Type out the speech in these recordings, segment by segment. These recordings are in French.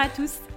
Bonjour à tous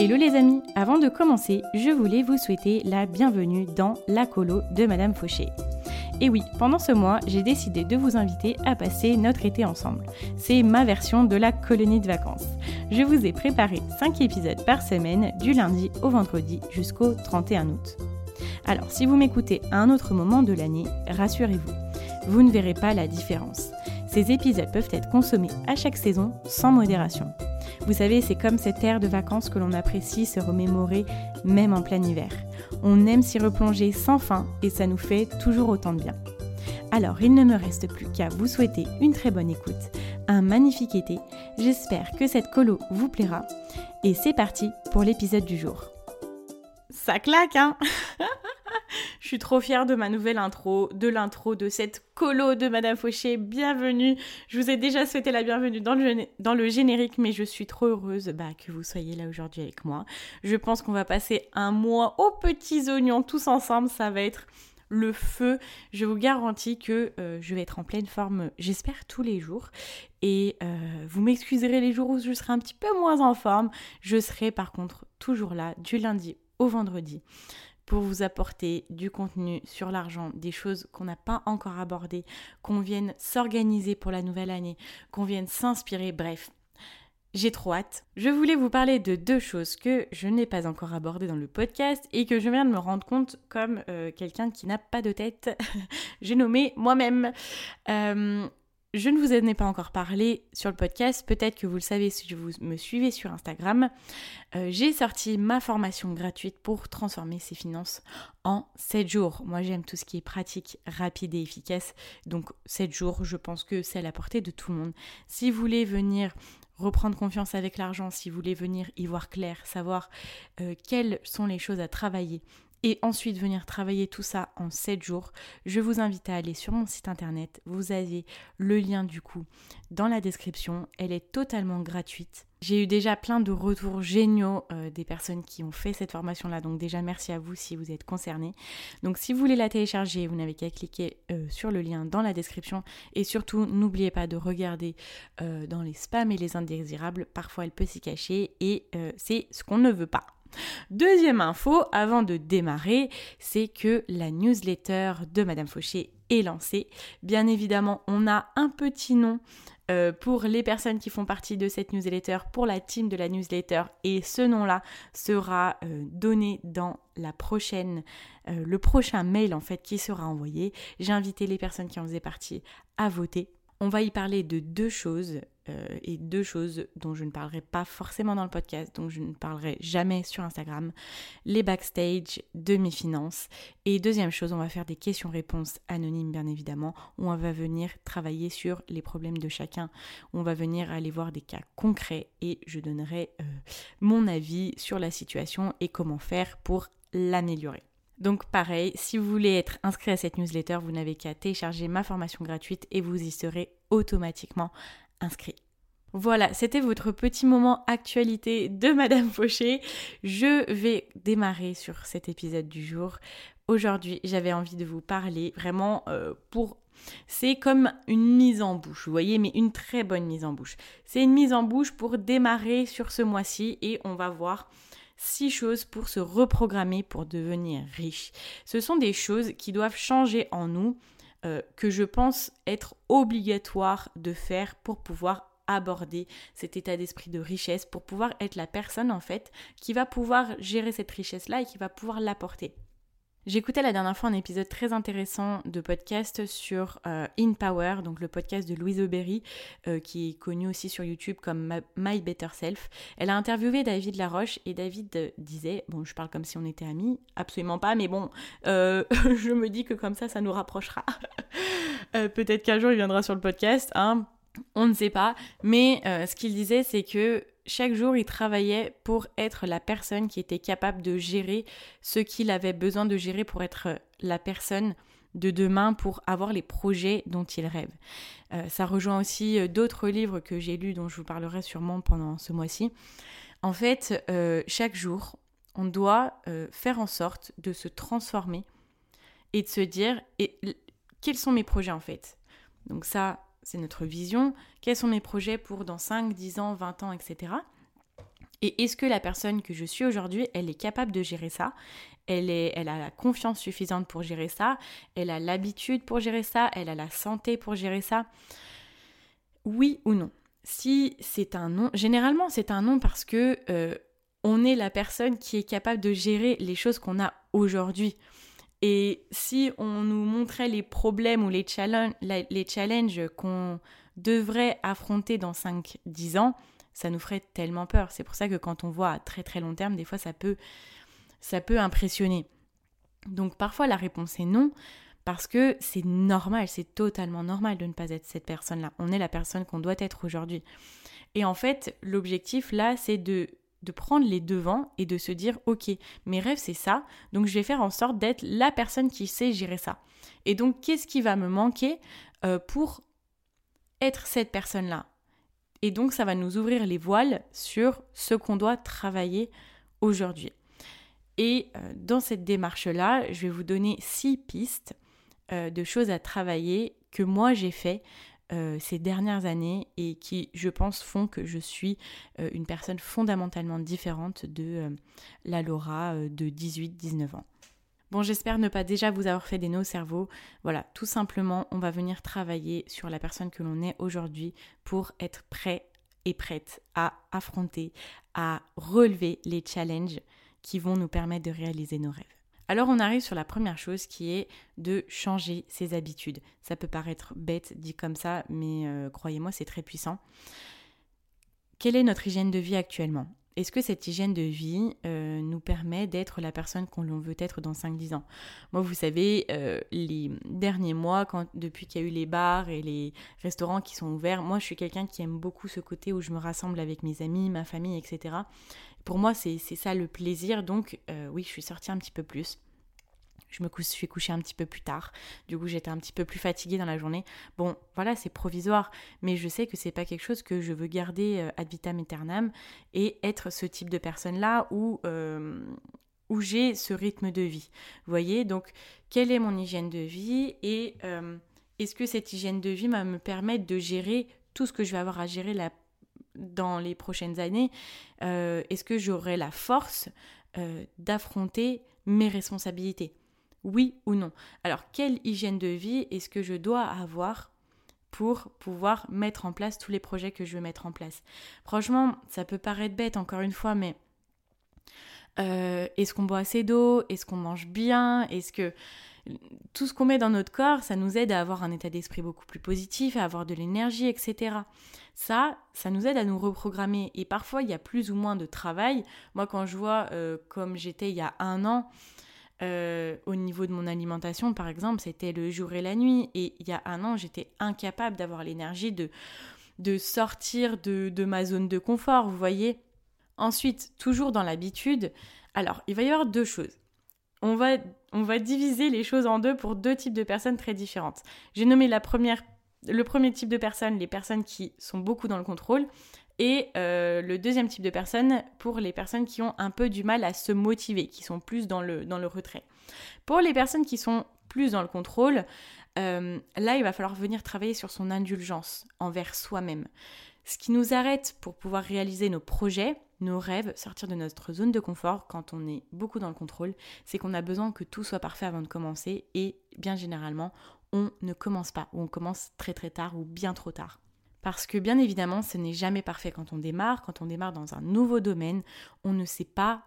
Hello les amis, avant de commencer, je voulais vous souhaiter la bienvenue dans la colo de Madame Fauché. Et oui, pendant ce mois, j'ai décidé de vous inviter à passer notre été ensemble. C'est ma version de la colonie de vacances. Je vous ai préparé 5 épisodes par semaine, du lundi au vendredi jusqu'au 31 août. Alors, si vous m'écoutez à un autre moment de l'année, rassurez-vous, vous ne verrez pas la différence. Ces épisodes peuvent être consommés à chaque saison, sans modération. Vous savez, c'est comme cette ère de vacances que l'on apprécie se remémorer, même en plein hiver. On aime s'y replonger sans fin et ça nous fait toujours autant de bien. Alors, il ne me reste plus qu'à vous souhaiter une très bonne écoute, un magnifique été. J'espère que cette colo vous plaira. Et c'est parti pour l'épisode du jour. Ça claque, hein ? Je suis trop fière de ma nouvelle intro, de l'intro de cette colo de Madame Fauché. Bienvenue. Je vous ai déjà souhaité la bienvenue dans le générique, mais je suis trop heureuse que vous soyez là aujourd'hui avec moi. Je pense qu'on va passer un mois aux petits oignons tous ensemble. Ça va être le feu. Je vous garantis que je vais être en pleine forme, j'espère, tous les jours. Et vous m'excuserez les jours où je serai un petit peu moins en forme. Je serai par contre toujours là du lundi au vendredi, pour vous apporter du contenu sur l'argent, des choses qu'on n'a pas encore abordées, qu'on vienne s'organiser pour la nouvelle année, qu'on vienne s'inspirer, bref. J'ai trop hâte. Je voulais vous parler de 2 choses que je n'ai pas encore abordées dans le podcast et que je viens de me rendre compte comme quelqu'un qui n'a pas de tête. J'ai nommé moi-même. Je ne vous en ai pas encore parlé sur le podcast, peut-être que vous le savez si vous me suivez sur Instagram. J'ai sorti ma formation gratuite pour transformer ses finances en 7 jours. Moi, j'aime tout ce qui est pratique, rapide et efficace. Donc 7 jours, je pense que c'est à la portée de tout le monde. Si vous voulez venir reprendre confiance avec l'argent, si vous voulez venir y voir clair, savoir quelles sont les choses à travailler, et ensuite venir travailler tout ça en 7 jours, je vous invite à aller sur mon site internet. Vous avez le lien du coup dans la description. Elle est totalement gratuite. J'ai eu déjà plein de retours géniaux des personnes qui ont fait cette formation-là. Donc déjà, merci à vous si vous êtes concernés. Donc si vous voulez la télécharger, vous n'avez qu'à cliquer sur le lien dans la description. Et surtout, n'oubliez pas de regarder dans les spams et les indésirables. Parfois, elle peut s'y cacher et c'est ce qu'on ne veut pas. Deuxième info, avant de démarrer, c'est que la newsletter de Madame Fauché est lancée. Bien évidemment, on a un petit nom pour les personnes qui font partie de cette newsletter, pour la team de la newsletter, et ce nom-là sera donné dans le prochain mail en fait qui sera envoyé. J'ai invité les personnes qui en faisaient partie à voter. On va y parler de 2 choses et 2 choses dont je ne parlerai pas forcément dans le podcast, donc je ne parlerai jamais sur Instagram, les backstage de mes finances. Et deuxième chose, on va faire des questions-réponses anonymes bien évidemment, où on va venir travailler sur les problèmes de chacun, on va venir aller voir des cas concrets et je donnerai mon avis sur la situation et comment faire pour l'améliorer. Donc pareil, si vous voulez être inscrit à cette newsletter, vous n'avez qu'à télécharger ma formation gratuite et vous y serez automatiquement inscrit. Voilà, c'était votre petit moment actualité de Madame Fauché. Je vais démarrer sur cet épisode du jour. Aujourd'hui, j'avais envie de vous parler vraiment c'est comme une mise en bouche, vous voyez, mais une très bonne mise en bouche. C'est une mise en bouche pour démarrer sur ce mois-ci et on va voir 6 choses pour se reprogrammer pour devenir riche. Ce sont des choses qui doivent changer en nous, que je pense être obligatoire de faire pour pouvoir aborder cet état d'esprit de richesse, pour pouvoir être la personne en fait qui va pouvoir gérer cette richesse-là et qui va pouvoir l'apporter. J'écoutais la dernière fois un épisode très intéressant de podcast sur In Power, donc le podcast de Louise Aubéry, qui est connue aussi sur YouTube comme My Better Self. Elle a interviewé David Laroche et David disait, bon je parle comme si on était amis, absolument pas, mais bon, je me dis que comme ça nous rapprochera. Peut-être qu'un jour il viendra sur le podcast, hein, on ne sait pas, mais ce qu'il disait c'est que chaque jour, il travaillait pour être la personne qui était capable de gérer ce qu'il avait besoin de gérer pour être la personne de demain, pour avoir les projets dont il rêve. Ça rejoint aussi d'autres livres que j'ai lus dont je vous parlerai sûrement pendant ce mois-ci. En fait, chaque jour, on doit faire en sorte de se transformer et de se dire quels sont mes projets en fait. Donc ça, c'est notre vision. Quels sont mes projets pour dans 5, 10 ans, 20 ans, etc. Et est-ce que la personne que je suis aujourd'hui, elle est capable de gérer ça ? Elle a la confiance suffisante pour gérer ça, elle a l'habitude pour gérer ça, elle a la santé pour gérer ça. Oui ou non ? Si c'est un non, généralement c'est un non parce que on est la personne qui est capable de gérer les choses qu'on a aujourd'hui. Et si on nous montrait les problèmes ou les challenges qu'on devrait affronter dans 5-10 ans, ça nous ferait tellement peur. C'est pour ça que quand on voit à très très long terme, des fois ça peut impressionner. Donc parfois la réponse est non, parce que c'est normal, c'est totalement normal de ne pas être cette personne-là. On est la personne qu'on doit être aujourd'hui. Et en fait, l'objectif là, c'est de prendre les devants et de se dire « Ok, mes rêves c'est ça, donc je vais faire en sorte d'être la personne qui sait gérer ça. » Et donc, qu'est-ce qui va me manquer pour être cette personne-là ? Et donc, ça va nous ouvrir les voiles sur ce qu'on doit travailler aujourd'hui. Et dans cette démarche-là, je vais vous donner 6 pistes de choses à travailler que moi j'ai fait ces dernières années et qui, je pense, font que je suis une personne fondamentalement différente de la Laura de 18-19 ans. Bon, j'espère ne pas déjà vous avoir fait des nœuds au cerveau. Voilà, tout simplement, on va venir travailler sur la personne que l'on est aujourd'hui pour être prêt et prête à affronter, à relever les challenges qui vont nous permettre de réaliser nos rêves. Alors on arrive sur la première chose qui est de changer ses habitudes. Ça peut paraître bête dit comme ça, mais croyez-moi, c'est très puissant. Quelle est notre hygiène de vie actuellement ? Est-ce que cette hygiène de vie nous permet d'être la personne qu'on veut être dans 5-10 ans ? Moi, vous savez, les derniers mois, depuis qu'il y a eu les bars et les restaurants qui sont ouverts, moi, je suis quelqu'un qui aime beaucoup ce côté où je me rassemble avec mes amis, ma famille, etc. Pour moi, c'est ça le plaisir. Donc, oui, je suis sortie un petit peu plus. Je suis couchée un petit peu plus tard. Du coup, j'étais un petit peu plus fatiguée dans la journée. Bon, voilà, c'est provisoire. Mais je sais que c'est pas quelque chose que je veux garder ad vitam aeternam et être ce type de personne-là où j'ai ce rythme de vie. Vous voyez ? Donc, quelle est mon hygiène de vie ? Et est-ce que cette hygiène de vie va me permettre de gérer tout ce que je vais avoir à gérer dans les prochaines années ? Est-ce que j'aurai la force d'affronter mes responsabilités ? Oui ou non ? Alors, quelle hygiène de vie est-ce que je dois avoir pour pouvoir mettre en place tous les projets que je veux mettre en place ? Franchement, ça peut paraître bête encore une fois, mais est-ce qu'on boit assez d'eau ? Est-ce qu'on mange bien ? Est-ce que tout ce qu'on met dans notre corps, ça nous aide à avoir un état d'esprit beaucoup plus positif, à avoir de l'énergie, etc. Ça nous aide à nous reprogrammer. Et parfois, il y a plus ou moins de travail. Moi, quand je vois comme j'étais il y a 1 an, au niveau de mon alimentation, par exemple, c'était le jour et la nuit. Et il y a 1 an, j'étais incapable d'avoir l'énergie de sortir de ma zone de confort, vous voyez. Ensuite, toujours dans l'habitude, alors il va y avoir 2 choses. On va diviser les choses en 2 pour 2 types de personnes très différentes. J'ai nommé le premier type de personnes, les personnes qui sont beaucoup dans le contrôle, et le deuxième type de personnes pour les personnes qui ont un peu du mal à se motiver, qui sont plus dans le retrait. Pour les personnes qui sont plus dans le contrôle, là il va falloir venir travailler sur son indulgence envers soi-même. Ce qui nous arrête pour pouvoir réaliser nos projets, nos rêves, sortir de notre zone de confort quand on est beaucoup dans le contrôle, c'est qu'on a besoin que tout soit parfait avant de commencer et bien généralement, on ne commence pas ou on commence très très tard ou bien trop tard. Parce que bien évidemment, ce n'est jamais parfait quand on démarre dans un nouveau domaine, on ne sait pas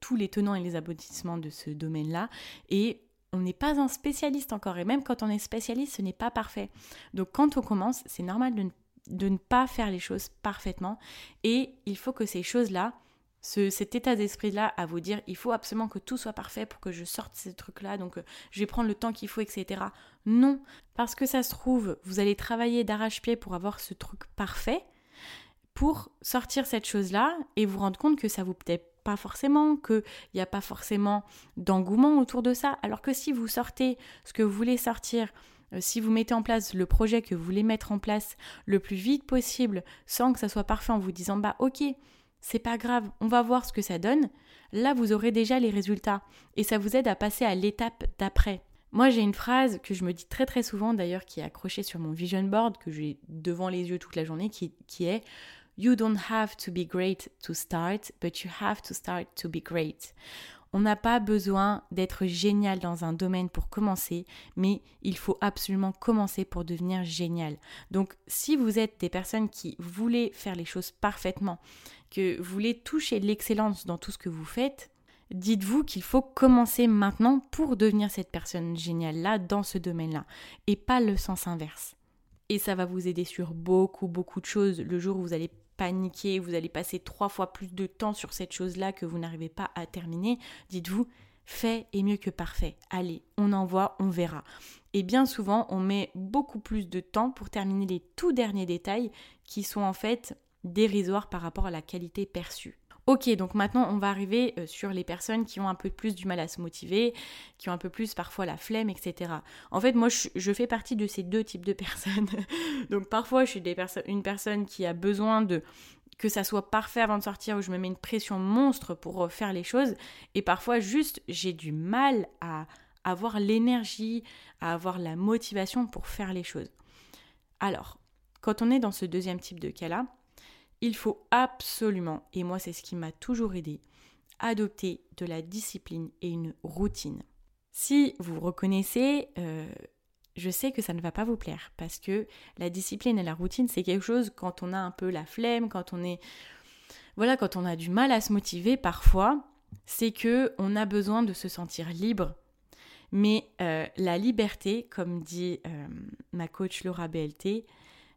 tous les tenants et les aboutissements de ce domaine-là et on n'est pas un spécialiste encore et même quand on est spécialiste, ce n'est pas parfait. Donc quand on commence, c'est normal de ne pas faire les choses parfaitement et il faut que ces choses-là, cet état d'esprit-là à vous dire il faut absolument que tout soit parfait pour que je sorte ces trucs-là, donc je vais prendre le temps qu'il faut, etc. Non, parce que ça se trouve, vous allez travailler d'arrache-pied pour avoir ce truc parfait, pour sortir cette chose-là et vous rendre compte que ça vous plaît pas forcément, qu'il n'y a pas forcément d'engouement autour de ça. Alors que si vous sortez ce que vous voulez sortir, si vous mettez en place le projet que vous voulez mettre en place le plus vite possible, sans que ça soit parfait, en vous disant « bah ok, c'est pas grave, on va voir ce que ça donne », là vous aurez déjà les résultats et ça vous aide à passer à l'étape d'après. Moi, j'ai une phrase que je me dis très très souvent d'ailleurs, qui est accrochée sur mon vision board, que j'ai devant les yeux toute la journée, qui est « You don't have to be great to start, but you have to start to be great ». On n'a pas besoin d'être génial dans un domaine pour commencer, mais il faut absolument commencer pour devenir génial. Donc si vous êtes des personnes qui voulez faire les choses parfaitement, que vous voulez toucher l'excellence dans tout ce que vous faites, dites-vous qu'il faut commencer maintenant pour devenir cette personne géniale-là dans ce domaine-là, et pas le sens inverse. Et ça va vous aider sur beaucoup de choses le jour où vous allez paniquer, vous allez passer 3 fois plus de temps sur cette chose-là que vous n'arrivez pas à terminer. Dites-vous, fait est mieux que parfait. Allez, on envoie, on verra. Et bien souvent, on met beaucoup plus de temps pour terminer les tout derniers détails qui sont en fait dérisoires par rapport à la qualité perçue. Ok, donc maintenant on va arriver sur les personnes qui ont un peu plus du mal à se motiver, qui ont un peu plus parfois la flemme, etc. En fait, moi je fais partie de ces 2 types de personnes. Donc parfois je suis une personne qui a besoin de que ça soit parfait avant de sortir, où je me mets une pression monstre pour faire les choses. Et parfois juste j'ai du mal à avoir l'énergie, à avoir la motivation pour faire les choses. Alors, quand on est dans ce 2e type de cas-là, il faut absolument, et moi c'est ce qui m'a toujours aidée, adopter de la discipline et une routine. Si vous reconnaissez, je sais que ça ne va pas vous plaire, parce que la discipline et la routine, c'est quelque chose, quand on a un peu la flemme, quand on a du mal à se motiver parfois, c'est qu'on a besoin de se sentir libre. Mais la liberté, comme dit ma coach Laura BLT,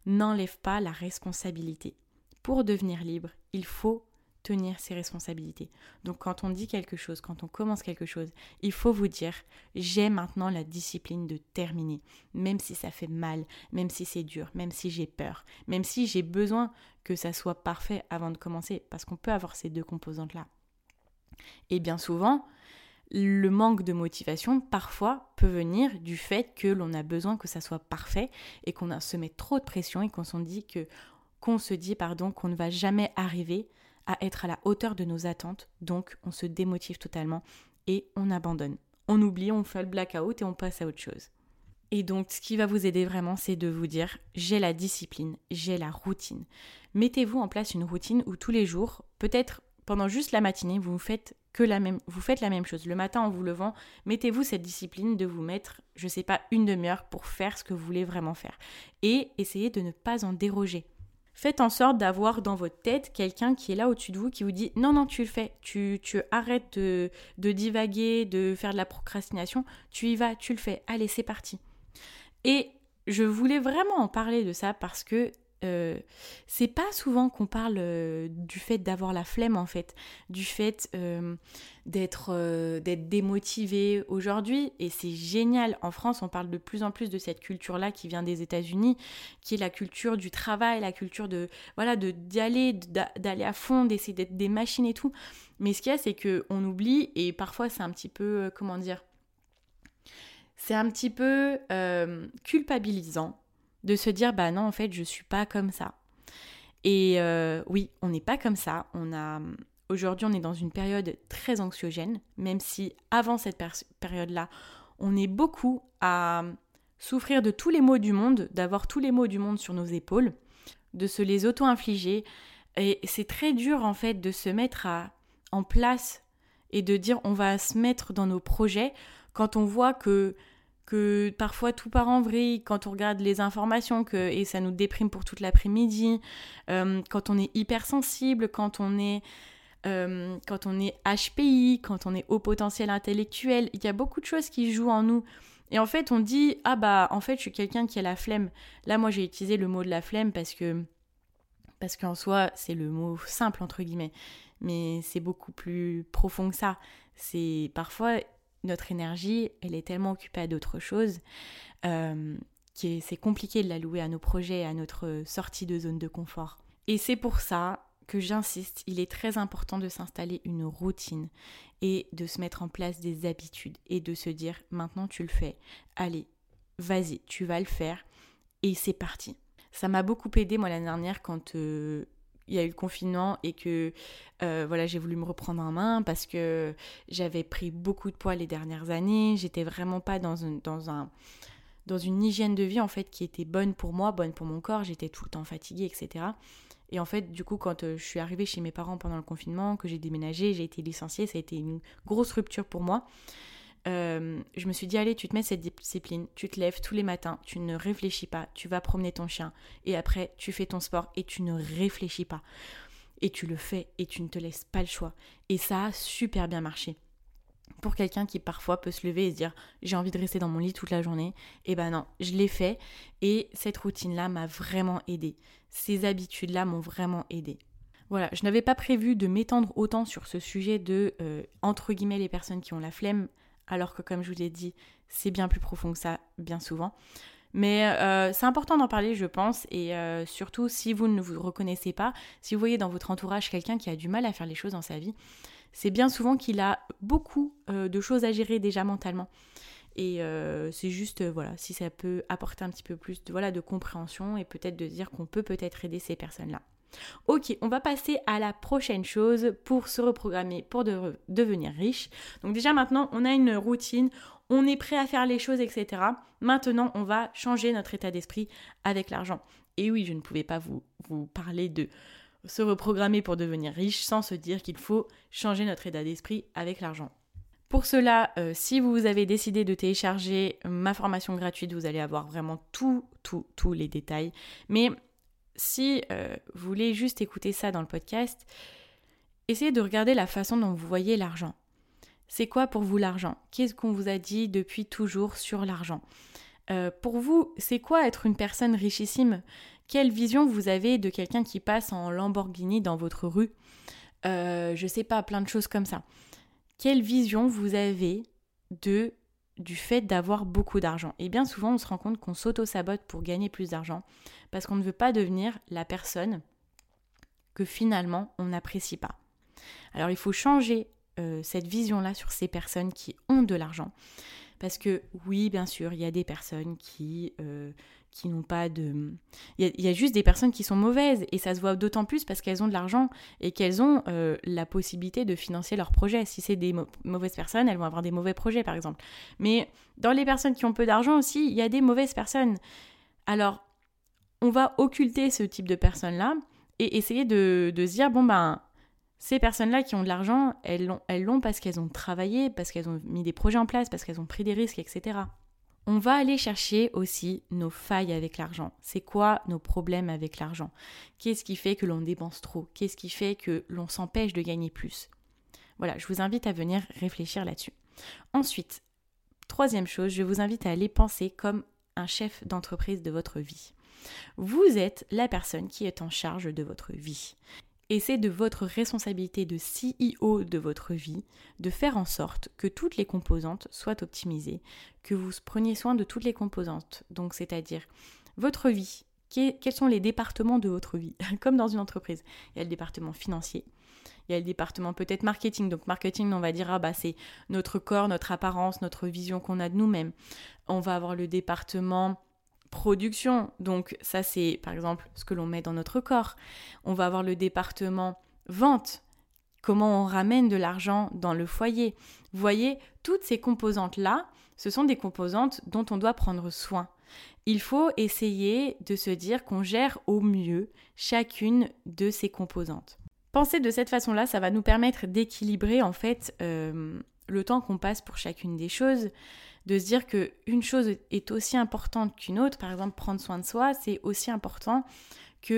n'enlève pas la responsabilité. Pour devenir libre, il faut tenir ses responsabilités. Donc quand on dit quelque chose, quand on commence quelque chose, il faut vous dire « j'ai maintenant la discipline de terminer ». Même si ça fait mal, même si c'est dur, même si j'ai peur, même si j'ai besoin que ça soit parfait avant de commencer, parce qu'on peut avoir ces 2 composantes-là. Et bien souvent, le manque de motivation parfois peut venir du fait que l'on a besoin que ça soit parfait et qu'on se met trop de pression et qu'on se dit qu'on ne va jamais arriver à être à la hauteur de nos attentes, donc on se démotive totalement et on abandonne. On oublie, on fait le blackout et on passe à autre chose. Et donc ce qui va vous aider vraiment, c'est de vous dire « j'ai la discipline, j'ai la routine ». Mettez-vous en place une routine où tous les jours, peut-être pendant juste la matinée, vous faites la même chose. Le matin en vous levant, mettez-vous cette discipline de vous mettre, je sais pas, une demi-heure pour faire ce que vous voulez vraiment faire. Et essayez de ne pas en déroger. Faites en sorte d'avoir dans votre tête quelqu'un qui est là au-dessus de vous, qui vous dit « non, tu le fais, tu arrêtes de divaguer, de faire de la procrastination, tu y vas, tu le fais, allez c'est parti ». Et je voulais vraiment en parler de ça parce que c'est pas souvent qu'on parle du fait d'avoir la flemme en fait, du fait d'être démotivé aujourd'hui, et c'est génial. En France, on parle de plus en plus de cette culture-là qui vient des États-Unis, qui est la culture du travail, la culture d'aller à fond, d'essayer d'être des machines et tout. Mais ce qu'il y a, c'est qu'on oublie, et parfois c'est un petit peu, culpabilisant de se dire « bah non, en fait, je suis pas comme ça ». Et oui, on n'est pas comme ça. Aujourd'hui, on est dans une période très anxiogène, même si avant cette période-là, on est beaucoup à souffrir de tous les maux du monde, d'avoir tous les maux du monde sur nos épaules, de se les auto-infliger. Et c'est très dur, en fait, de se mettre en place et de dire « on va se mettre dans nos projets » quand on voit que parfois tout part en vrille, quand on regarde les informations et ça nous déprime pour toute l'après-midi, quand on est hypersensible, quand on est HPI, quand on est haut potentiel intellectuel, il y a beaucoup de choses qui jouent en nous. Et en fait, on dit « ah bah, en fait, je suis quelqu'un qui a la flemme ». Là, moi, j'ai utilisé le mot de la flemme parce qu'en soi, c'est le mot simple, entre guillemets. Mais c'est beaucoup plus profond que ça. C'est parfois... notre énergie, elle est tellement occupée à d'autres choses que c'est compliqué de la louer à nos projets, à notre sortie de zone de confort. Et c'est pour ça que j'insiste, il est très important de s'installer une routine et de se mettre en place des habitudes et de se dire maintenant tu le fais, allez, vas-y, tu vas le faire et c'est parti. Ça m'a beaucoup aidé moi l'année dernière quand il y a eu le confinement et que voilà, j'ai voulu me reprendre en main parce que j'avais pris beaucoup de poids les dernières années, j'étais vraiment pas dans une hygiène de vie en fait qui était bonne pour moi, bonne pour mon corps, j'étais tout le temps fatiguée, etc. Et en fait, du coup, quand je suis arrivée chez mes parents pendant le confinement, que j'ai déménagé, j'ai été licenciée, ça a été une grosse rupture pour moi. Je me suis dit, allez, tu te mets cette discipline, tu te lèves tous les matins, tu ne réfléchis pas, tu vas promener ton chien et après, tu fais ton sport et tu ne réfléchis pas. Et tu le fais et tu ne te laisses pas le choix. Et ça a super bien marché. Pour quelqu'un qui parfois peut se lever et se dire j'ai envie de rester dans mon lit toute la journée, et ben non, je l'ai fait et cette routine là m'a vraiment aidée, ces habitudes là m'ont vraiment aidée. Voilà, je n'avais pas prévu de m'étendre autant sur ce sujet de entre guillemets les personnes qui ont la flemme, alors que comme je vous l'ai dit c'est bien plus profond que ça bien souvent, mais c'est important d'en parler je pense, et surtout si vous ne vous reconnaissez pas, si vous voyez dans votre entourage quelqu'un qui a du mal à faire les choses dans sa vie, c'est bien souvent qu'il a beaucoup de choses à gérer déjà mentalement. Et c'est juste, voilà, si ça peut apporter un petit peu plus de compréhension et peut-être de dire qu'on peut peut-être aider ces personnes-là. Ok, on va passer à la prochaine chose pour se reprogrammer, pour devenir riche. Donc déjà maintenant, on a une routine, on est prêt à faire les choses, etc. Maintenant, on va changer notre état d'esprit avec l'argent. Et oui, je ne pouvais pas vous parler de se reprogrammer pour devenir riche sans se dire qu'il faut changer notre état d'esprit avec l'argent. Pour cela, si vous avez décidé de télécharger ma formation gratuite, vous allez avoir vraiment tous les détails. Mais si vous voulez juste écouter ça dans le podcast, essayez de regarder la façon dont vous voyez l'argent. C'est quoi pour vous l'argent ? Qu'est-ce qu'on vous a dit depuis toujours sur l'argent ? Pour vous, c'est quoi être une personne richissime ? Quelle vision vous avez de quelqu'un qui passe en Lamborghini dans votre rue ? Je sais pas, plein de choses comme ça. Quelle vision vous avez du fait d'avoir beaucoup d'argent ? Et bien souvent, on se rend compte qu'on s'auto-sabote pour gagner plus d'argent parce qu'on ne veut pas devenir la personne que finalement on n'apprécie pas. Alors il faut changer cette vision-là sur ces personnes qui ont de l'argent. Parce que oui, bien sûr, il y a des personnes qui n'ont pas de... Il y a juste des personnes qui sont mauvaises et ça se voit d'autant plus parce qu'elles ont de l'argent et qu'elles ont la possibilité de financer leurs projets. Si c'est des mauvaises personnes, elles vont avoir des mauvais projets par exemple. Mais dans les personnes qui ont peu d'argent aussi, il y a des mauvaises personnes. Alors, on va occulter ce type de personnes-là et essayer de se dire, bon ben... Ces personnes-là qui ont de l'argent, elles l'ont parce qu'elles ont travaillé, parce qu'elles ont mis des projets en place, parce qu'elles ont pris des risques, etc. On va aller chercher aussi nos failles avec l'argent. C'est quoi nos problèmes avec l'argent ? Qu'est-ce qui fait que l'on dépense trop ? Qu'est-ce qui fait que l'on s'empêche de gagner plus ? Voilà, je vous invite à venir réfléchir là-dessus. Ensuite, troisième chose, je vous invite à aller penser comme un chef d'entreprise de votre vie. Vous êtes la personne qui est en charge de votre vie. Et c'est de votre responsabilité de CEO de votre vie de faire en sorte que toutes les composantes soient optimisées, que vous preniez soin de toutes les composantes. Donc c'est-à-dire votre vie, quels sont les départements de votre vie, comme dans une entreprise. Il y a le département financier, il y a le département peut-être marketing. Donc marketing, on va dire, c'est notre corps, notre apparence, notre vision qu'on a de nous-mêmes. On va avoir le département... production, donc ça c'est par exemple ce que l'on met dans notre corps. On va avoir le département vente, comment on ramène de l'argent dans le foyer. Vous voyez, toutes ces composantes-là, ce sont des composantes dont on doit prendre soin. Il faut essayer de se dire qu'on gère au mieux chacune de ces composantes. Penser de cette façon-là, ça va nous permettre d'équilibrer en fait le temps qu'on passe pour chacune des choses, de se dire qu'une chose est aussi importante qu'une autre. Par exemple, prendre soin de soi, c'est aussi important que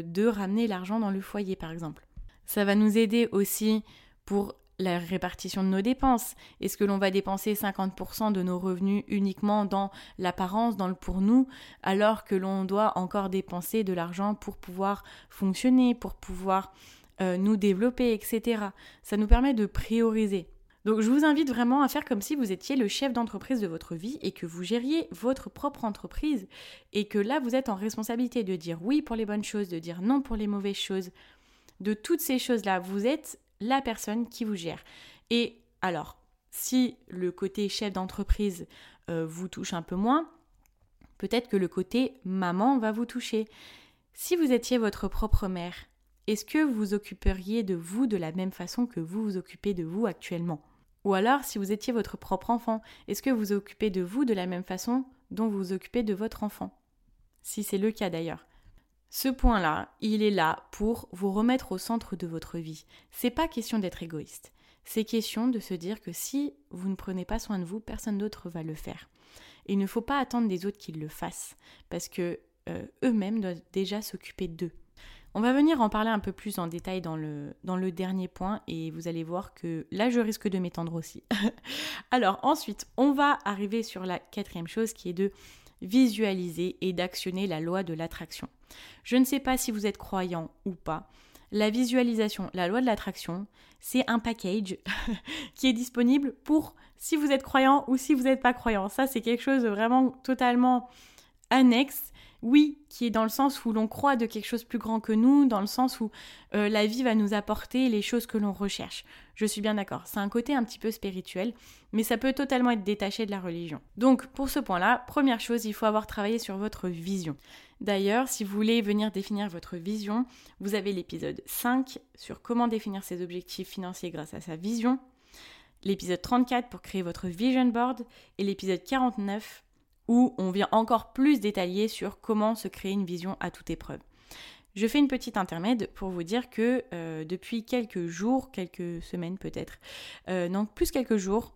de ramener l'argent dans le foyer, par exemple. Ça va nous aider aussi pour la répartition de nos dépenses. Est-ce que l'on va dépenser 50% de nos revenus uniquement dans l'apparence, dans le pour nous, alors que l'on doit encore dépenser de l'argent pour pouvoir fonctionner, pour pouvoir nous développer, etc. Ça nous permet de prioriser. Donc je vous invite vraiment à faire comme si vous étiez le chef d'entreprise de votre vie et que vous gériez votre propre entreprise et que là vous êtes en responsabilité de dire oui pour les bonnes choses, de dire non pour les mauvaises choses, de toutes ces choses-là, vous êtes la personne qui vous gère. Et alors, si le côté chef d'entreprise vous touche un peu moins, peut-être que le côté maman va vous toucher. Si vous étiez votre propre mère, est-ce que vous occuperiez de vous de la même façon que vous vous occupez de vous actuellement ? Ou alors, si vous étiez votre propre enfant, est-ce que vous occupez de vous de la même façon dont vous vous occupez de votre enfant ? Si c'est le cas d'ailleurs. Ce point-là, il est là pour vous remettre au centre de votre vie. C'est pas question d'être égoïste. C'est question de se dire que si vous ne prenez pas soin de vous, personne d'autre va le faire. Et il ne faut pas attendre des autres qu'ils le fassent, parce que eux-mêmes doivent déjà s'occuper d'eux. On va venir en parler un peu plus en détail dans le dernier point et vous allez voir que là je risque de m'étendre aussi. Alors ensuite, on va arriver sur la quatrième chose qui est de visualiser et d'actionner la loi de l'attraction. Je ne sais pas si vous êtes croyant ou pas. La visualisation, la loi de l'attraction, c'est un package qui est disponible pour si vous êtes croyant ou si vous n'êtes pas croyant. Ça c'est quelque chose de vraiment totalement annexe. Oui, qui est dans le sens où l'on croit de quelque chose de plus grand que nous, dans le sens où la vie va nous apporter les choses que l'on recherche. Je suis bien d'accord, c'est un côté un petit peu spirituel, mais ça peut totalement être détaché de la religion. Donc pour ce point-là, première chose, il faut avoir travaillé sur votre vision. D'ailleurs, si vous voulez venir définir votre vision, vous avez l'épisode 5 sur comment définir ses objectifs financiers grâce à sa vision, l'épisode 34 pour créer votre vision board et l'épisode 49 où on vient encore plus détailler sur comment se créer une vision à toute épreuve. Je fais une petite intermède pour vous dire que depuis quelques jours, quelques semaines peut-être, quelques jours,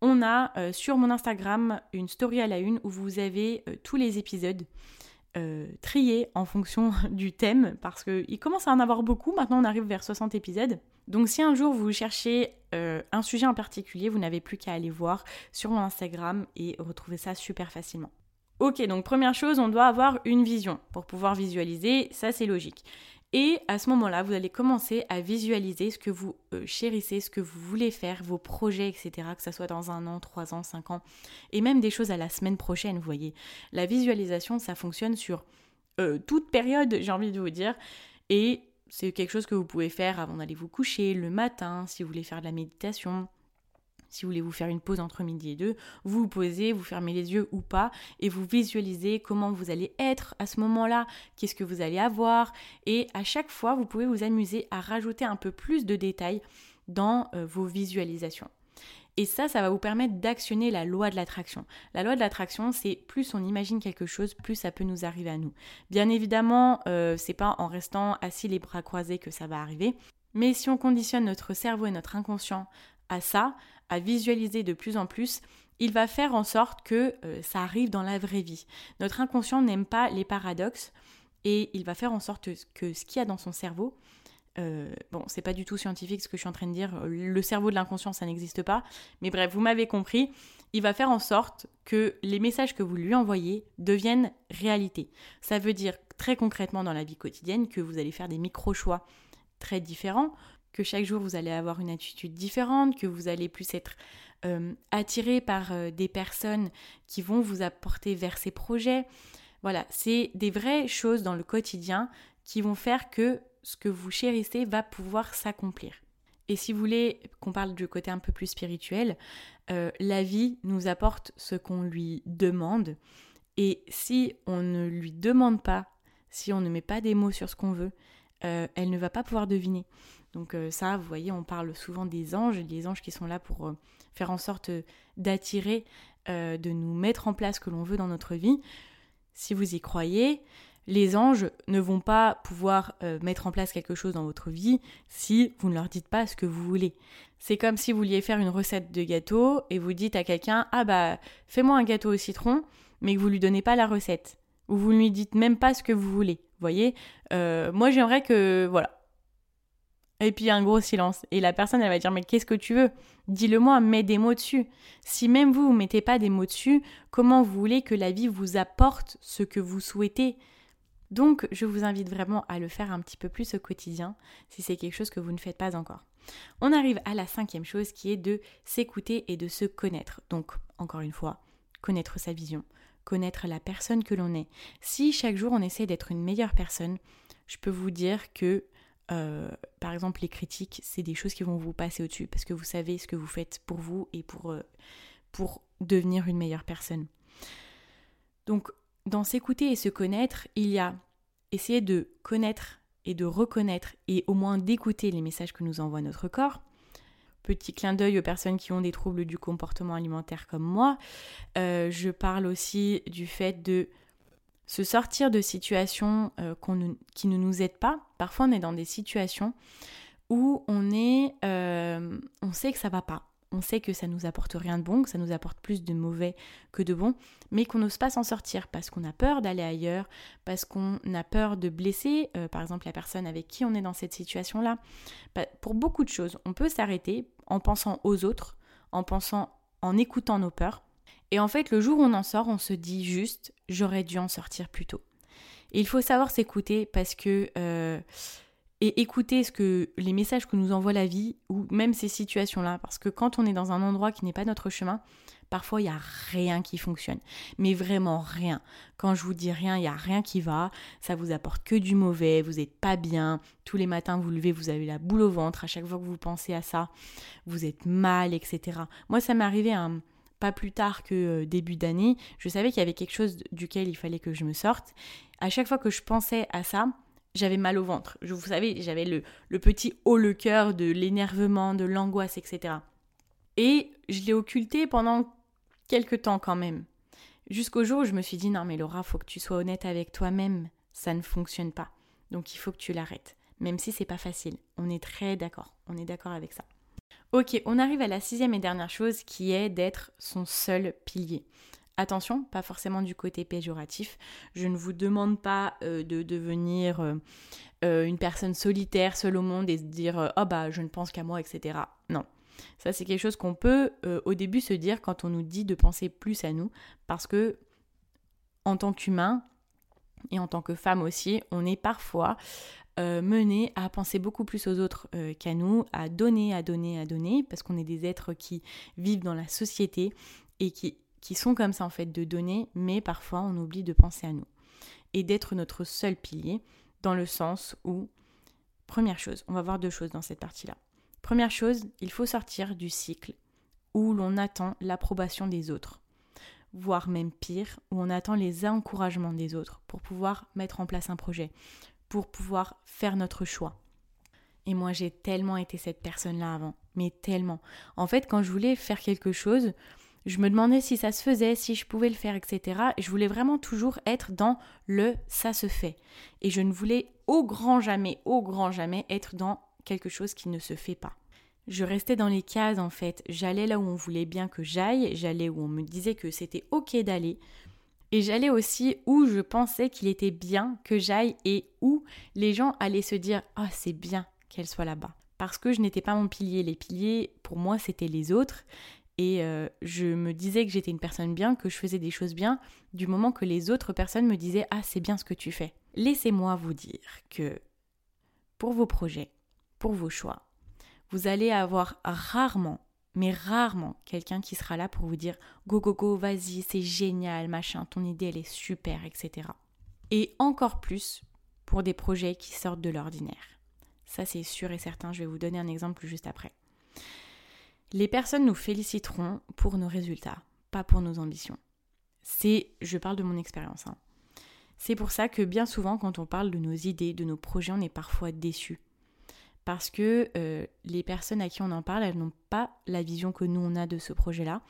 on a sur mon Instagram une story à la une où vous avez tous les épisodes triés en fonction du thème parce qu'il commence à en avoir beaucoup, maintenant on arrive vers 60 épisodes. Donc si un jour vous cherchez un sujet en particulier, vous n'avez plus qu'à aller voir sur mon Instagram et retrouver ça super facilement. Ok, donc première chose, on doit avoir une vision pour pouvoir visualiser, ça c'est logique. Et à ce moment-là, vous allez commencer à visualiser ce que vous chérissez, ce que vous voulez faire, vos projets, etc. Que ça soit dans 1 an, 3 ans, 5 ans, et même des choses à la semaine prochaine, vous voyez. La visualisation, ça fonctionne sur toute période, j'ai envie de vous dire, et c'est quelque chose que vous pouvez faire avant d'aller vous coucher, le matin, si vous voulez faire de la méditation, si vous voulez vous faire une pause entre midi et 2, vous vous posez, vous fermez les yeux ou pas, et vous visualisez comment vous allez être à ce moment-là, qu'est-ce que vous allez avoir, et à chaque fois, vous pouvez vous amuser à rajouter un peu plus de détails dans vos visualisations. Et ça va vous permettre d'actionner la loi de l'attraction. La loi de l'attraction, c'est plus on imagine quelque chose, plus ça peut nous arriver à nous. Bien évidemment, c'est pas en restant assis les bras croisés que ça va arriver. Mais si on conditionne notre cerveau et notre inconscient à ça, à visualiser de plus en plus, il va faire en sorte que ça arrive dans la vraie vie. Notre inconscient n'aime pas les paradoxes et il va faire en sorte que ce qu'il y a dans son cerveau, c'est pas du tout scientifique ce que je suis en train de dire, le cerveau de l'inconscient ça n'existe pas, mais bref, vous m'avez compris, il va faire en sorte que les messages que vous lui envoyez deviennent réalité. Ça veut dire très concrètement dans la vie quotidienne que vous allez faire des micro-choix très différents, que chaque jour vous allez avoir une attitude différente, que vous allez plus être attiré par des personnes qui vont vous apporter vers ces projets. Voilà, c'est des vraies choses dans le quotidien qui vont faire que ce que vous chérissez va pouvoir s'accomplir. Et si vous voulez qu'on parle du côté un peu plus spirituel, la vie nous apporte ce qu'on lui demande. Et si on ne lui demande pas, si on ne met pas des mots sur ce qu'on veut, elle ne va pas pouvoir deviner. Donc ça, vous voyez, on parle souvent des anges qui sont là pour faire en sorte d'attirer, de nous mettre en place ce que l'on veut dans notre vie. Si vous y croyez, les anges ne vont pas pouvoir mettre en place quelque chose dans votre vie si vous ne leur dites pas ce que vous voulez. C'est comme si vous vouliez faire une recette de gâteau et vous dites à quelqu'un « Ah bah, fais-moi un gâteau au citron », mais que vous ne lui donnez pas la recette. Ou vous ne lui dites même pas ce que vous voulez. Vous voyez, moi j'aimerais que... voilà. Et puis il y a un gros silence. Et la personne, elle va dire « Mais qu'est-ce que tu veux ? Dis-le-moi, mets des mots dessus. » Si même vous ne mettez pas des mots dessus, comment vous voulez que la vie vous apporte ce que vous souhaitez ? Donc, je vous invite vraiment à le faire un petit peu plus au quotidien si c'est quelque chose que vous ne faites pas encore. On arrive à la 5e chose qui est de s'écouter et de se connaître. Donc, encore une fois, connaître sa vision, connaître la personne que l'on est. Si chaque jour on essaie d'être une meilleure personne, je peux vous dire que, par exemple, les critiques, c'est des choses qui vont vous passer au-dessus parce que vous savez ce que vous faites pour vous et pour devenir une meilleure personne. Donc, dans s'écouter et se connaître, il y a essayer de connaître et de reconnaître et au moins d'écouter les messages que nous envoie notre corps. Petit clin d'œil aux personnes qui ont des troubles du comportement alimentaire comme moi. Je parle aussi du fait de se sortir de situations qui ne nous aident pas. Parfois, on est dans des situations où on sait que ça va pas. On sait que ça nous apporte rien de bon, que ça nous apporte plus de mauvais que de bon, mais qu'on n'ose pas s'en sortir parce qu'on a peur d'aller ailleurs, parce qu'on a peur de blesser, par exemple la personne avec qui on est dans cette situation-là. Pour beaucoup de choses, on peut s'arrêter en pensant aux autres, en écoutant nos peurs. Et en fait, le jour où on en sort, on se dit juste « j'aurais dû en sortir plus tôt ». Et il faut savoir s'écouter parce que... Et écouter les messages que nous envoie la vie ou même ces situations-là. Parce que quand on est dans un endroit qui n'est pas notre chemin, parfois il n'y a rien qui fonctionne. Mais vraiment rien. Quand je vous dis rien, il n'y a rien qui va. Ça vous apporte que du mauvais, vous n'êtes pas bien. Tous les matins, vous levez, vous avez la boule au ventre. À chaque fois que vous pensez à ça, vous êtes mal, etc. Moi, ça m'est arrivé pas plus tard que début d'année. Je savais qu'il y avait quelque chose duquel il fallait que je me sorte. À chaque fois que je pensais à ça, j'avais mal au ventre. Vous savez, j'avais le petit haut le cœur de l'énervement, de l'angoisse, etc. Et je l'ai occulté pendant quelques temps quand même. Jusqu'au jour où je me suis dit, non mais Laura, faut que tu sois honnête avec toi-même. Ça ne fonctionne pas. Donc il faut que tu l'arrêtes. Même si c'est pas facile. On est très d'accord. On est d'accord avec ça. Ok, on arrive à la 6e et dernière chose qui est d'être son seul pilier. Attention, pas forcément du côté péjoratif. Je ne vous demande pas de devenir une personne solitaire, seule au monde et se dire « oh bah je ne pense qu'à moi », etc. Non, ça c'est quelque chose qu'on peut au début se dire quand on nous dit de penser plus à nous parce que en tant qu'humain et en tant que femme aussi, on est parfois mené à penser beaucoup plus aux autres qu'à nous, à donner parce qu'on est des êtres qui vivent dans la société et qui sont comme ça en fait de donner, mais parfois on oublie de penser à nous et d'être notre seul pilier dans le sens où, première chose, on va voir 2 choses dans cette partie-là. Première chose, il faut sortir du cycle où l'on attend l'approbation des autres, voire même pire, où on attend les encouragements des autres pour pouvoir mettre en place un projet, pour pouvoir faire notre choix. Et moi j'ai tellement été cette personne-là avant, mais tellement. En fait quand je voulais faire quelque chose... Je me demandais si ça se faisait, si je pouvais le faire, etc. Et je voulais vraiment toujours être dans le « ça se fait ». Et je ne voulais au grand jamais être dans quelque chose qui ne se fait pas. Je restais dans les cases en fait. J'allais là où on voulait bien que j'aille, j'allais où on me disait que c'était ok d'aller. Et j'allais aussi où je pensais qu'il était bien que j'aille et où les gens allaient se dire « ah, c'est bien qu'elle soit là-bas ». Parce que je n'étais pas mon pilier. Les piliers, pour moi, c'était les autres. Et je me disais que j'étais une personne bien, que je faisais des choses bien, du moment que les autres personnes me disaient « ah, c'est bien ce que tu fais ». Laissez-moi vous dire que pour vos projets, pour vos choix, vous allez avoir rarement quelqu'un qui sera là pour vous dire « go, go, go, vas-y, c'est génial, machin, ton idée, elle est super, etc. » Et encore plus pour des projets qui sortent de l'ordinaire. Ça, c'est sûr et certain, je vais vous donner un exemple juste après. Les personnes nous féliciteront pour nos résultats, pas pour nos ambitions. Je parle de mon expérience. C'est pour ça que bien souvent, quand on parle de nos idées, de nos projets, on est parfois déçus. Parce que les personnes à qui on en parle, elles n'ont pas la vision que nous on a de ce projet-là.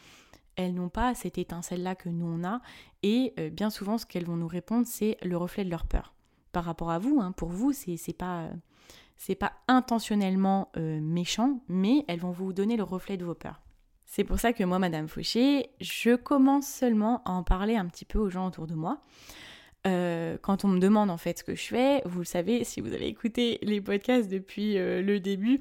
Elles n'ont pas cette étincelle-là que nous on a. Et bien souvent, ce qu'elles vont nous répondre, c'est le reflet de leur peur. Par rapport à vous, pour vous, c'est pas intentionnellement méchant, mais elles vont vous donner le reflet de vos peurs. C'est pour ça que moi, Madame Fauché, je commence seulement à en parler un petit peu aux gens autour de moi. Quand on me demande en fait ce que je fais, vous le savez, si vous avez écouté les podcasts depuis le début,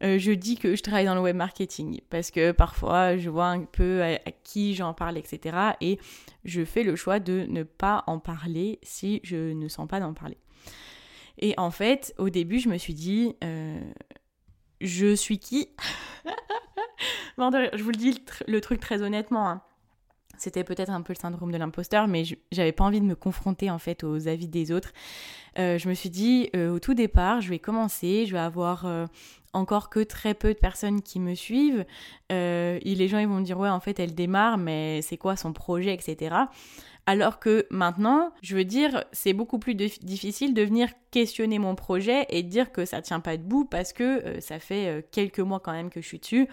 je dis que je travaille dans le web marketing parce que parfois je vois un peu à qui j'en parle, etc. Et je fais le choix de ne pas en parler si je ne sens pas d'en parler. Et en fait, au début, je me suis dit, je suis qui ? Bon, je vous le dis le truc très honnêtement, hein. C'était peut-être un peu le syndrome de l'imposteur, mais j'avais pas envie de me confronter en fait aux avis des autres. Je me suis dit, au tout départ, je vais commencer, je vais avoir encore que très peu de personnes qui me suivent. Et les gens ils vont me dire, ouais, en fait, elle démarre, mais c'est quoi son projet, etc. Alors que maintenant, je veux dire, c'est beaucoup plus difficile de venir questionner mon projet et de dire que ça tient pas debout parce que ça fait quelques mois quand même que je suis dessus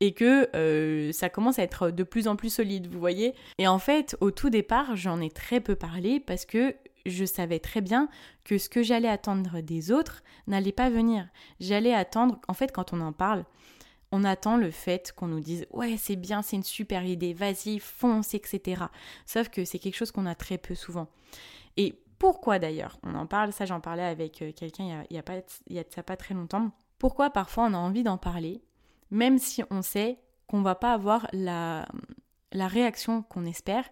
et que ça commence à être de plus en plus solide, vous voyez. Et en fait, au tout départ, j'en ai très peu parlé parce que je savais très bien que ce que j'allais attendre des autres n'allait pas venir. J'allais attendre, en fait, quand on en parle, on attend le fait qu'on nous dise « Ouais, c'est bien, c'est une super idée, vas-y, fonce, etc. » Sauf que c'est quelque chose qu'on a très peu souvent. Et pourquoi d'ailleurs ? On en parle, ça j'en parlais avec quelqu'un il y a pas très longtemps. Pourquoi parfois on a envie d'en parler, même si on sait qu'on va pas avoir la réaction qu'on espère ?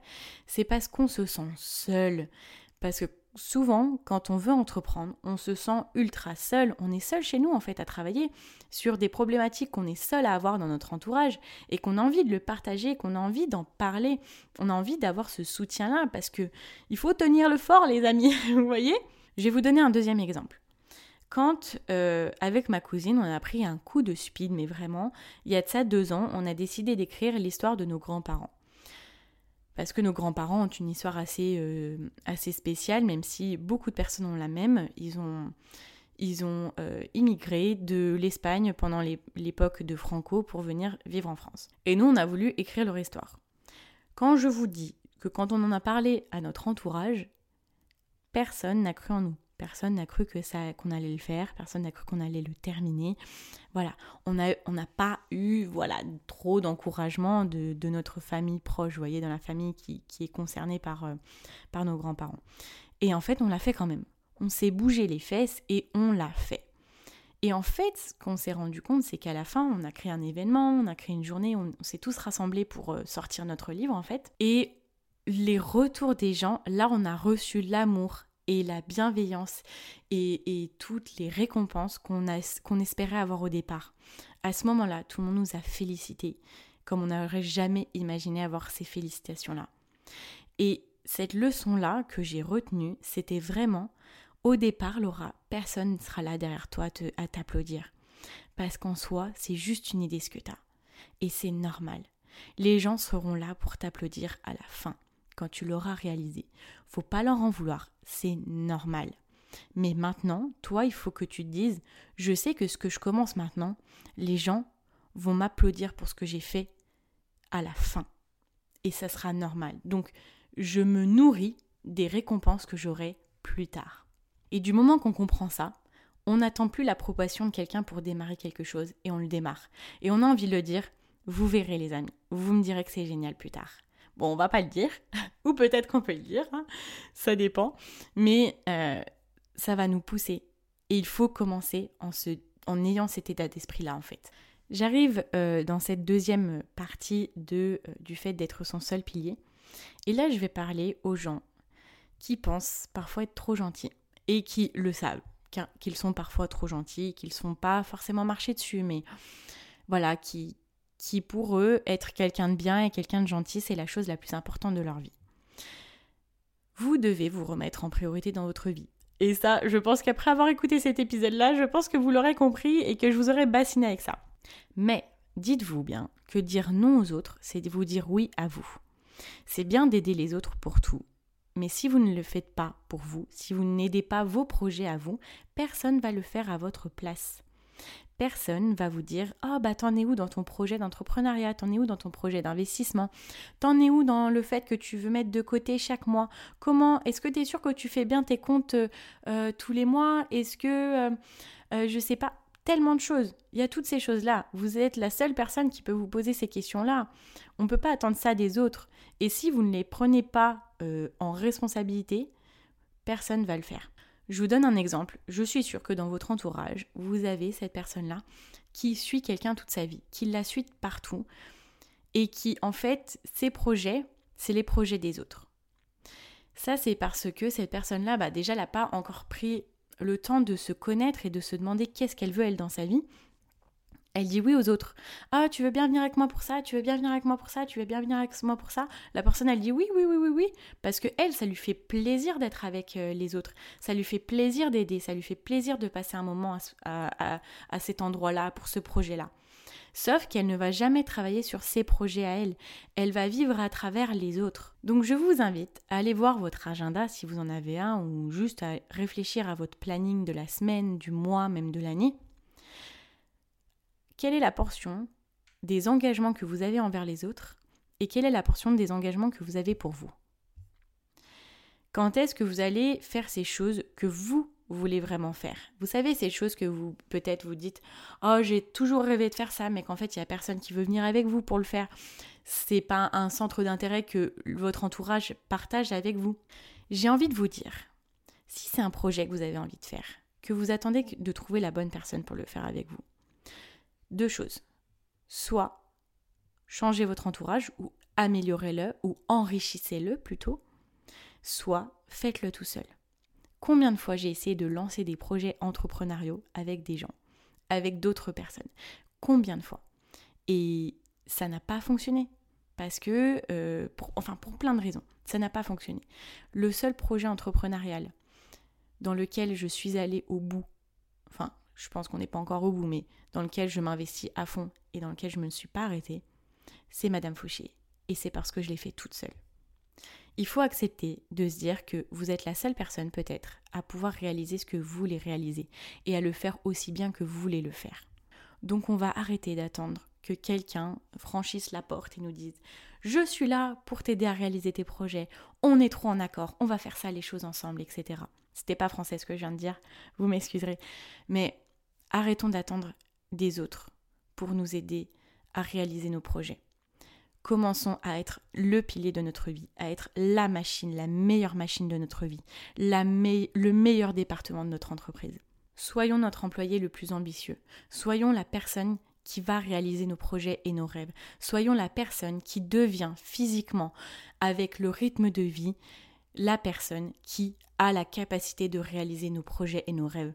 C'est parce qu'on se sent seul. Parce que souvent, quand on veut entreprendre, on se sent ultra seul. On est seul chez nous, en fait, à travailler sur des problématiques qu'on est seul à avoir dans notre entourage et qu'on a envie de le partager, qu'on a envie d'en parler. On a envie d'avoir ce soutien-là parce que il faut tenir le fort, les amis, vous voyez ? Je vais vous donner un deuxième exemple. Quand, avec ma cousine, on a pris un coup de speed, mais vraiment, il y a de ça 2 ans, on a décidé d'écrire l'histoire de nos grands-parents. Parce que nos grands-parents ont une histoire assez spéciale, même si beaucoup de personnes ont la même. Ils ont immigré de l'Espagne pendant l'époque de Franco pour venir vivre en France. Et nous, on a voulu écrire leur histoire. Quand je vous dis que quand on en a parlé à notre entourage, personne n'a cru en nous. Personne n'a cru qu'on allait le faire, personne n'a cru qu'on allait le terminer. Voilà, on n'a pas eu trop d'encouragement de notre famille proche, vous voyez, dans la famille qui est concernée par nos grands-parents. Et en fait, on l'a fait quand même. On s'est bougé les fesses et on l'a fait. Et en fait, ce qu'on s'est rendu compte, c'est qu'à la fin, on a créé un événement, on a créé une journée, on s'est tous rassemblés pour sortir notre livre, en fait. Et les retours des gens, là, on a reçu l'amour et la bienveillance et toutes les récompenses qu'on espérait avoir au départ. À ce moment-là, tout le monde nous a félicités, comme on n'aurait jamais imaginé avoir ces félicitations-là. Et cette leçon-là que j'ai retenue, c'était vraiment, au départ, Laura, personne ne sera là derrière toi à t'applaudir. Parce qu'en soi, c'est juste une idée ce que t'as. Et c'est normal. Les gens seront là pour t'applaudir à la fin, quand tu l'auras réalisé. Faut pas leur en vouloir, c'est normal. Mais maintenant, toi, il faut que tu te dises, je sais que ce que je commence maintenant, les gens vont m'applaudir pour ce que j'ai fait à la fin. Et ça sera normal. Donc, je me nourris des récompenses que j'aurai plus tard. Et du moment qu'on comprend ça, on n'attend plus l'approbation de quelqu'un pour démarrer quelque chose et on le démarre. Et on a envie de le dire, vous verrez les amis, vous me direz que c'est génial plus tard. Bon, on va pas le dire, ou peut-être qu'on peut le dire, hein, ça dépend, mais ça va nous pousser. Et il faut commencer en ayant cet état d'esprit-là, en fait. J'arrive dans cette deuxième partie du fait d'être son seul pilier. Et là, je vais parler aux gens qui pensent parfois être trop gentils et qui le savent, qu'ils sont parfois trop gentils, qu'ils ne sont pas forcément marchés dessus, mais voilà, qui pour eux, être quelqu'un de bien et quelqu'un de gentil, c'est la chose la plus importante de leur vie. Vous devez vous remettre en priorité dans votre vie. Et ça, je pense qu'après avoir écouté cet épisode-là, je pense que vous l'aurez compris et que je vous aurais bassiné avec ça. Mais dites-vous bien que dire non aux autres, c'est de vous dire oui à vous. C'est bien d'aider les autres pour tout. Mais si vous ne le faites pas pour vous, si vous n'aidez pas vos projets à vous, personne ne va le faire à votre place. Personne va vous dire « Ah bah t'en es où dans ton projet d'entrepreneuriat ? T'en es où dans ton projet d'investissement ? T'en es où dans le fait que tu veux mettre de côté chaque mois ? Comment ? Est-ce que t'es sûr que tu fais bien tes comptes tous les mois ? Est-ce que... je sais pas, tellement de choses. Il y a toutes ces choses-là. Vous êtes la seule personne qui peut vous poser ces questions-là. On ne peut pas attendre ça des autres. Et si vous ne les prenez pas en responsabilité, personne va le faire. Je vous donne un exemple, je suis sûre que dans votre entourage, vous avez cette personne-là qui suit quelqu'un toute sa vie, qui la suit partout et qui en fait, ses projets, c'est les projets des autres. Ça c'est parce que cette personne-là, déjà elle n'a pas encore pris le temps de se connaître et de se demander qu'est-ce qu'elle veut elle dans sa vie. Elle dit oui aux autres. Ah, tu veux bien venir avec moi pour ça, La personne, elle dit oui, parce que elle, ça lui fait plaisir d'être avec les autres. Ça lui fait plaisir d'aider, ça lui fait plaisir de passer un moment à cet endroit-là, pour ce projet-là. Sauf qu'elle ne va jamais travailler sur ses projets à elle. Elle va vivre à travers les autres. Donc je vous invite à aller voir votre agenda si vous en avez un, ou juste à réfléchir à votre planning de la semaine, du mois, même de l'année. Quelle est la portion des engagements que vous avez envers les autres et quelle est la portion des engagements que vous avez pour vous? Quand est-ce que vous allez faire ces choses que vous voulez vraiment faire? Vous savez, ces choses que vous, peut-être vous dites « Oh, j'ai toujours rêvé de faire ça, mais qu'en fait, il n'y a personne qui veut venir avec vous pour le faire. » C'est pas un centre d'intérêt que votre entourage partage avec vous. J'ai envie de vous dire, si c'est un projet que vous avez envie de faire, que vous attendez de trouver la bonne personne pour le faire avec vous, deux choses, soit changez votre entourage ou améliorez-le ou enrichissez-le plutôt, soit faites-le tout seul. Combien de fois j'ai essayé de lancer des projets entrepreneuriaux avec des gens, avec d'autres personnes? Combien de fois? Et ça n'a pas fonctionné parce que, pour plein de raisons, ça n'a pas fonctionné. Le seul projet entrepreneurial dans lequel je suis allée au bout, je pense qu'on n'est pas encore au bout, mais dans lequel je m'investis à fond et dans lequel je ne me suis pas arrêtée, c'est Madame Fauché. Et c'est parce que je l'ai fait toute seule. Il faut accepter de se dire que vous êtes la seule personne peut-être à pouvoir réaliser ce que vous voulez réaliser et à le faire aussi bien que vous voulez le faire. Donc on va arrêter d'attendre que quelqu'un franchisse la porte et nous dise « Je suis là pour t'aider à réaliser tes projets, on est trop en accord, on va faire ça, les choses ensemble, etc. » C'était pas français ce que je viens de dire, vous m'excuserez, mais... Arrêtons d'attendre des autres pour nous aider à réaliser nos projets. Commençons à être le pilier de notre vie, à être la machine, la meilleure machine de notre vie, le meilleur département de notre entreprise. Soyons notre employé le plus ambitieux. Soyons la personne qui va réaliser nos projets et nos rêves. Soyons la personne qui devient physiquement, avec le rythme de vie, la personne qui a la capacité de réaliser nos projets et nos rêves.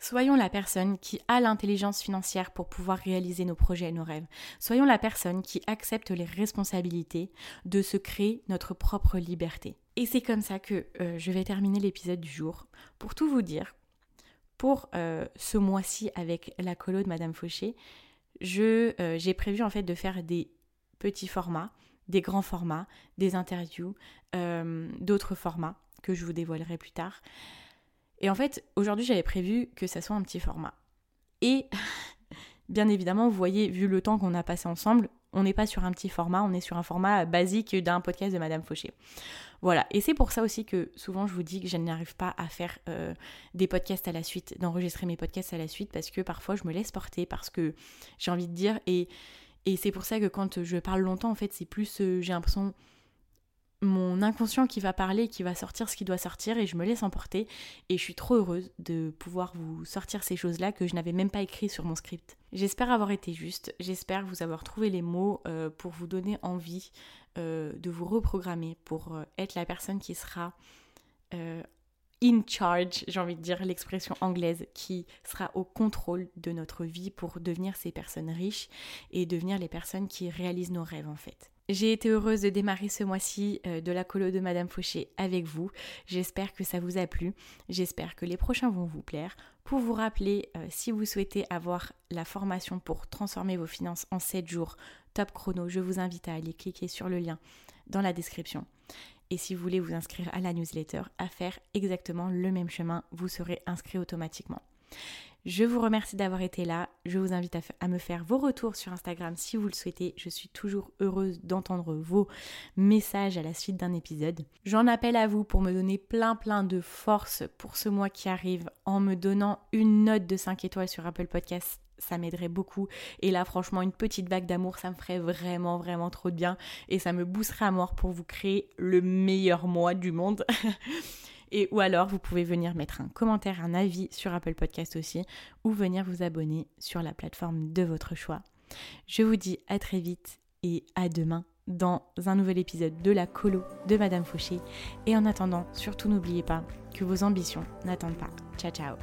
Soyons la personne qui a l'intelligence financière pour pouvoir réaliser nos projets et nos rêves. Soyons la personne qui accepte les responsabilités de se créer notre propre liberté. Et c'est comme ça que je vais terminer l'épisode du jour. Pour tout vous dire, pour ce mois-ci avec la colo de Madame Fauché, j'ai prévu en fait de faire des petits formats, des grands formats, des interviews, d'autres formats que je vous dévoilerai plus tard. Et en fait, aujourd'hui, j'avais prévu que ça soit un petit format. Et bien évidemment, vous voyez, vu le temps qu'on a passé ensemble, on n'est pas sur un petit format, on est sur un format basique d'un podcast de Madame Fauché. Voilà, et c'est pour ça aussi que souvent je vous dis que je n'arrive pas à faire des podcasts à la suite, d'enregistrer mes podcasts à la suite, parce que parfois je me laisse porter, parce que j'ai envie de dire... Et c'est pour ça que quand je parle longtemps, en fait, c'est plus, j'ai l'impression, mon inconscient qui va parler, qui va sortir ce qui doit sortir, et je me laisse emporter. Et je suis trop heureuse de pouvoir vous sortir ces choses-là que je n'avais même pas écrites sur mon script. J'espère avoir été juste, j'espère vous avoir trouvé les mots pour vous donner envie de vous reprogrammer, pour être la personne qui sera... in charge, j'ai envie de dire l'expression anglaise, qui sera au contrôle de notre vie pour devenir ces personnes riches et devenir les personnes qui réalisent nos rêves en fait. J'ai été heureuse de démarrer ce mois-ci de la colo de Madame Fauché avec vous. J'espère que ça vous a plu. J'espère que les prochains vont vous plaire. Pour vous rappeler, si vous souhaitez avoir la formation pour transformer vos finances en 7 jours, top chrono, je vous invite à aller cliquer sur le lien dans la description. Et si vous voulez vous inscrire à la newsletter, à faire exactement le même chemin, vous serez inscrit automatiquement. Je vous remercie d'avoir été là. Je vous invite à me faire vos retours sur Instagram si vous le souhaitez. Je suis toujours heureuse d'entendre vos messages à la suite d'un épisode. J'en appelle à vous pour me donner plein de force pour ce mois qui arrive en me donnant une note de 5 étoiles sur Apple Podcasts. Ça m'aiderait beaucoup et là franchement une petite vague d'amour ça me ferait vraiment trop de bien et ça me boosterait à mort pour vous créer le meilleur mois du monde Et ou alors, vous pouvez venir mettre un commentaire, un avis sur Apple Podcast aussi, ou venir vous abonner sur la plateforme de votre choix. Je vous dis à très vite et à demain dans un nouvel épisode de la colo de Madame Fauché. Et en attendant, surtout n'oubliez pas que vos ambitions n'attendent pas. Ciao ciao.